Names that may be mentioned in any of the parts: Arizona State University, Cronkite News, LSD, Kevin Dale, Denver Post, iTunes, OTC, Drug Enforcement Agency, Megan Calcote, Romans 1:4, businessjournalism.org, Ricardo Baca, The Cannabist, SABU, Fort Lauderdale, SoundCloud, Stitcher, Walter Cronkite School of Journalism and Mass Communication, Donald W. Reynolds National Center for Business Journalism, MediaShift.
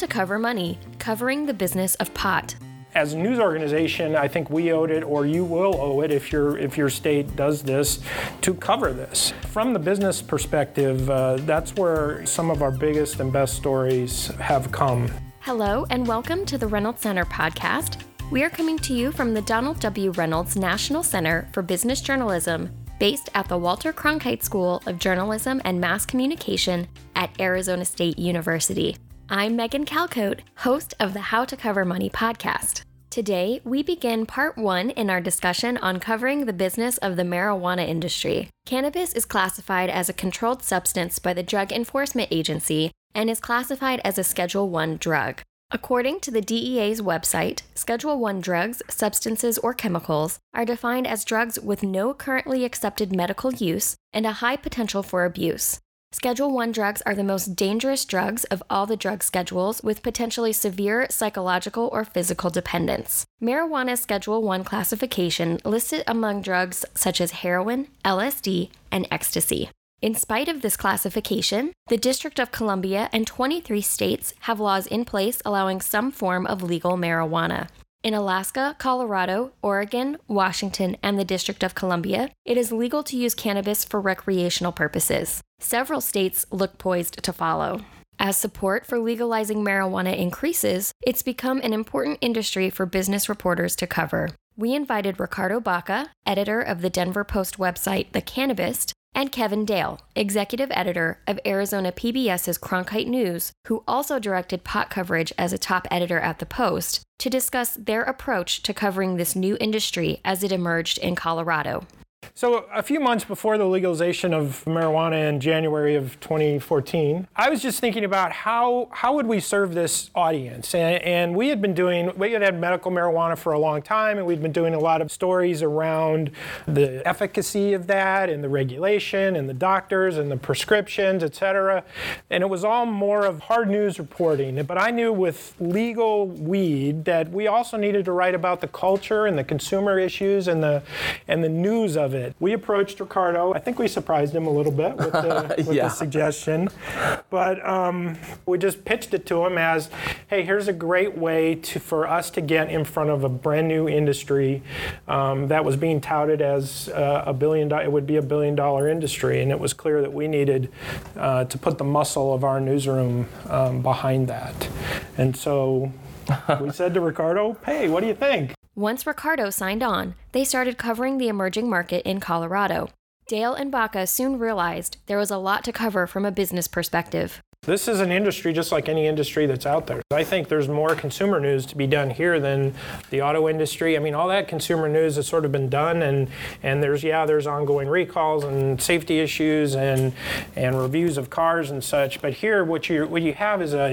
to cover money, covering the business of pot. As a news organization, I think we owed it, or you will owe it if your state does this, to cover this. From the business perspective, that's where some of our biggest and best stories have come. Hello, and welcome to the Reynolds Center podcast. We are coming to you from the Donald W. Reynolds National Center for Business Journalism, based at the Walter Cronkite School of Journalism and Mass Communication at Arizona State University. I'm Megan Calcote, host of the How to Cover Money podcast. Today, we begin part one in our discussion on covering the business of the marijuana industry. Cannabis is classified as a controlled substance by the Drug Enforcement Agency and is classified as a Schedule I drug. According to the DEA's website, Schedule I drugs, substances, or chemicals are defined as drugs with no currently accepted medical use and a high potential for abuse. Schedule I drugs are the most dangerous drugs of all the drug schedules, with potentially severe psychological or physical dependence. Marijuana's Schedule I classification lists it among drugs such as heroin, LSD, and ecstasy. In spite of this classification, the District of Columbia and 23 states have laws in place allowing some form of legal marijuana. In Alaska, Colorado, Oregon, Washington, and the District of Columbia, it is legal to use cannabis for recreational purposes. Several states look poised to follow. As support for legalizing marijuana increases, it's become an important industry for business reporters to cover. We invited Ricardo Baca, editor of the Denver Post website The Cannabist, and Kevin Dale, executive editor of Arizona PBS's Cronkite News, who also directed pot coverage as a top editor at the Post, to discuss their approach to covering this new industry as it emerged in Colorado. So a few months before the legalization of marijuana in January of 2014, I was just thinking about how would we serve this audience? And we had medical marijuana for a long time, and we'd been doing a lot of stories around the efficacy of that and the regulation and the doctors and the prescriptions, et cetera. And it was all more of hard news reporting. But I knew with legal weed that we also needed to write about the culture and the consumer issues and the news of it. We approached Ricardo. I think we surprised him a little bit with the suggestion. But we just pitched it to him as, hey, here's a great way for us to get in front of a brand new industry that was being touted as it would be a billion-dollar industry. And it was clear that we needed to put the muscle of our newsroom behind that. And so we said to Ricardo, hey, what do you think? Once Ricardo signed on, they started covering the emerging market in Colorado. Dale and Baca soon realized there was a lot to cover from a business perspective. This is an industry just like any industry that's out there. I think there's more consumer news to be done here than the auto industry. I mean, all that consumer news has sort of been done, and there's ongoing recalls and safety issues and reviews of cars and such. But here, what you have is an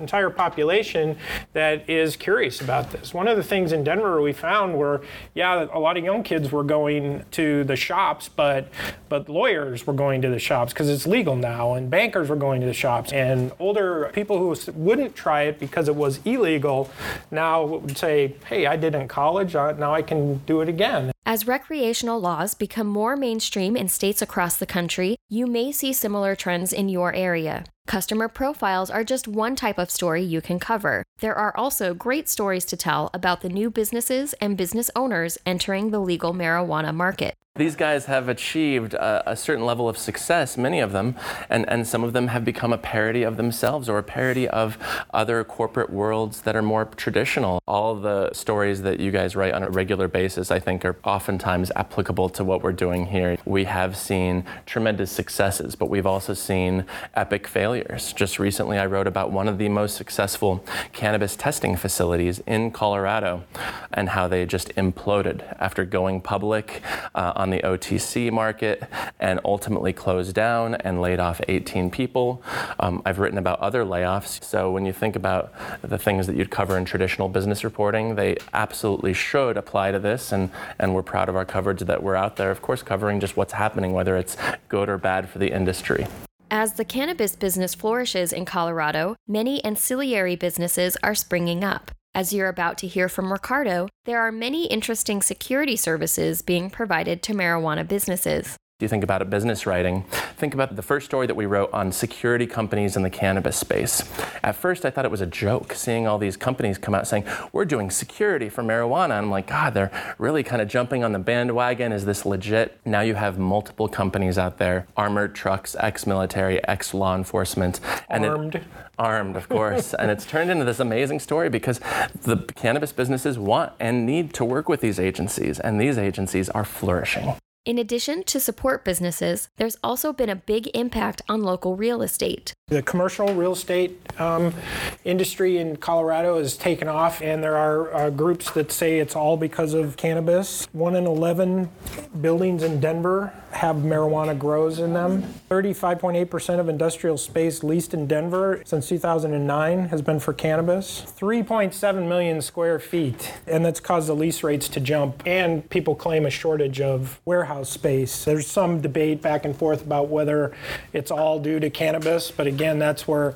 entire population that is curious about this. One of the things in Denver we found were, a lot of young kids were going to the shops, but lawyers were going to the shops because it's legal now, and bankers were going to the shops, and older people who wouldn't try it because it was illegal now would say, hey, I did in college, now I can do it again. As recreational laws become more mainstream in states across the country, you may see similar trends in your area. Customer profiles are just one type of story you can cover. There are also great stories to tell about the new businesses and business owners entering the legal marijuana market. These guys have achieved a certain level of success, many of them, and some of them have become a parody of themselves or a parody of other corporate worlds that are more traditional. All the stories that you guys write on a regular basis, I think, are oftentimes applicable to what we're doing here. We have seen tremendous successes, but we've also seen epic failures. Just recently, I wrote about one of the most successful cannabis testing facilities in Colorado and how they just imploded after going public on the OTC market and ultimately closed down and laid off 18 people. I've written about other layoffs. So when you think about the things that you'd cover in traditional business reporting, they absolutely should apply to this. And we're proud of our coverage that we're out there, of course, covering just what's happening, whether it's good or bad for the industry. As the cannabis business flourishes in Colorado, many ancillary businesses are springing up. As you're about to hear from Ricardo, there are many interesting security services being provided to marijuana businesses. You think about it, business writing. Think about the first story that we wrote on security companies in the cannabis space. At first, I thought it was a joke seeing all these companies come out saying, we're doing security for marijuana. I'm like, God, they're really kind of jumping on the bandwagon. Is this legit? Now you have multiple companies out there, armored trucks, ex-military, ex-law enforcement. Armed, of course. And it's turned into this amazing story because the cannabis businesses want and need to work with these agencies, and these agencies are flourishing. In addition to support businesses, there's also been a big impact on local real estate. The commercial real estate industry in Colorado has taken off, and there are groups that say it's all because of cannabis. 1 in 11 buildings in Denver have marijuana grows in them. 35.8% of industrial space leased in Denver since 2009 has been for cannabis. 3.7 million square feet, and that's caused the lease rates to jump, and people claim a shortage of warehouse space. There's some debate back and forth about whether it's all due to cannabis, but again, that's where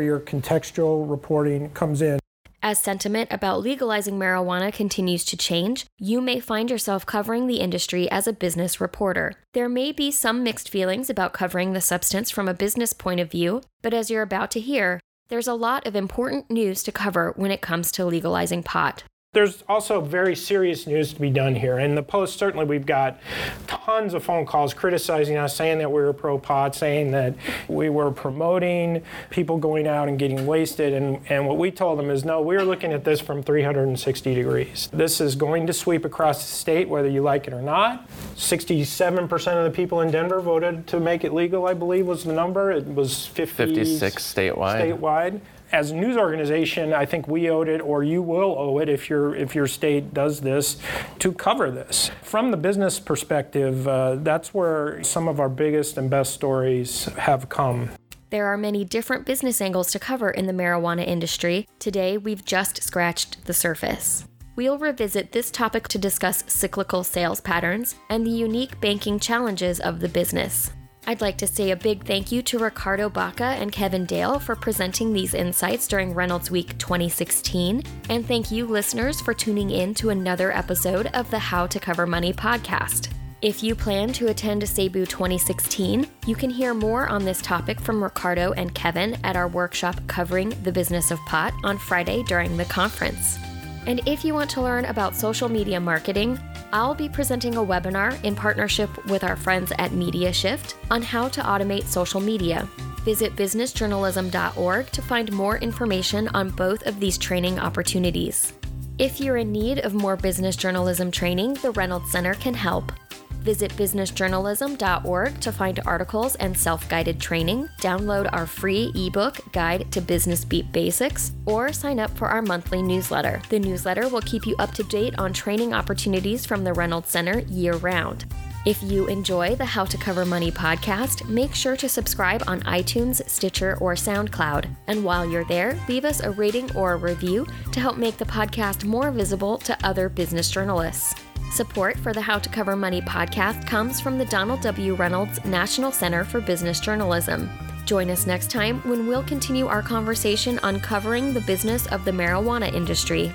your contextual reporting comes in. As sentiment about legalizing marijuana continues to change, you may find yourself covering the industry as a business reporter. There may be some mixed feelings about covering the substance from a business point of view, but as you're about to hear, there's a lot of important news to cover when it comes to legalizing pot. There's also very serious news to be done here. In the Post, certainly, we've got tons of phone calls criticizing us, saying that we were pro-pot, saying that we were promoting people going out and getting wasted. And what we told them is, no, we're looking at this from 360 degrees. This is going to sweep across the state, whether you like it or not. 67% of the people in Denver voted to make it legal, I believe was the number. It was 56 statewide. As a news organization, I think we owed it, or you will owe it if your state does this, to cover this. From the business perspective, that's where some of our biggest and best stories have come. There are many different business angles to cover in the marijuana industry. Today, we've just scratched the surface. We'll revisit this topic to discuss cyclical sales patterns and the unique banking challenges of the business. I'd like to say a big thank you to Ricardo Baca and Kevin Dale for presenting these insights during Reynolds Week 2016, and thank you listeners for tuning in to another episode of the How to Cover Money podcast. If you plan to attend SABU 2016, you can hear more on this topic from Ricardo and Kevin at our workshop covering the business of pot on Friday during the conference. And if you want to learn about social media marketing, I'll be presenting a webinar in partnership with our friends at MediaShift on how to automate social media. Visit businessjournalism.org to find more information on both of these training opportunities. If you're in need of more business journalism training, the Reynolds Center can help. Visit businessjournalism.org to find articles and self-guided training, download our free ebook, Guide to Business Beat Basics, or sign up for our monthly newsletter. The newsletter will keep you up to date on training opportunities from the Reynolds Center year-round. If you enjoy the How to Cover Money podcast, make sure to subscribe on iTunes, Stitcher, or SoundCloud. And while you're there, leave us a rating or a review to help make the podcast more visible to other business journalists. Support for the How to Cover Money podcast comes from the Donald W. Reynolds National Center for Business Journalism. Join us next time when we'll continue our conversation on covering the business of the marijuana industry.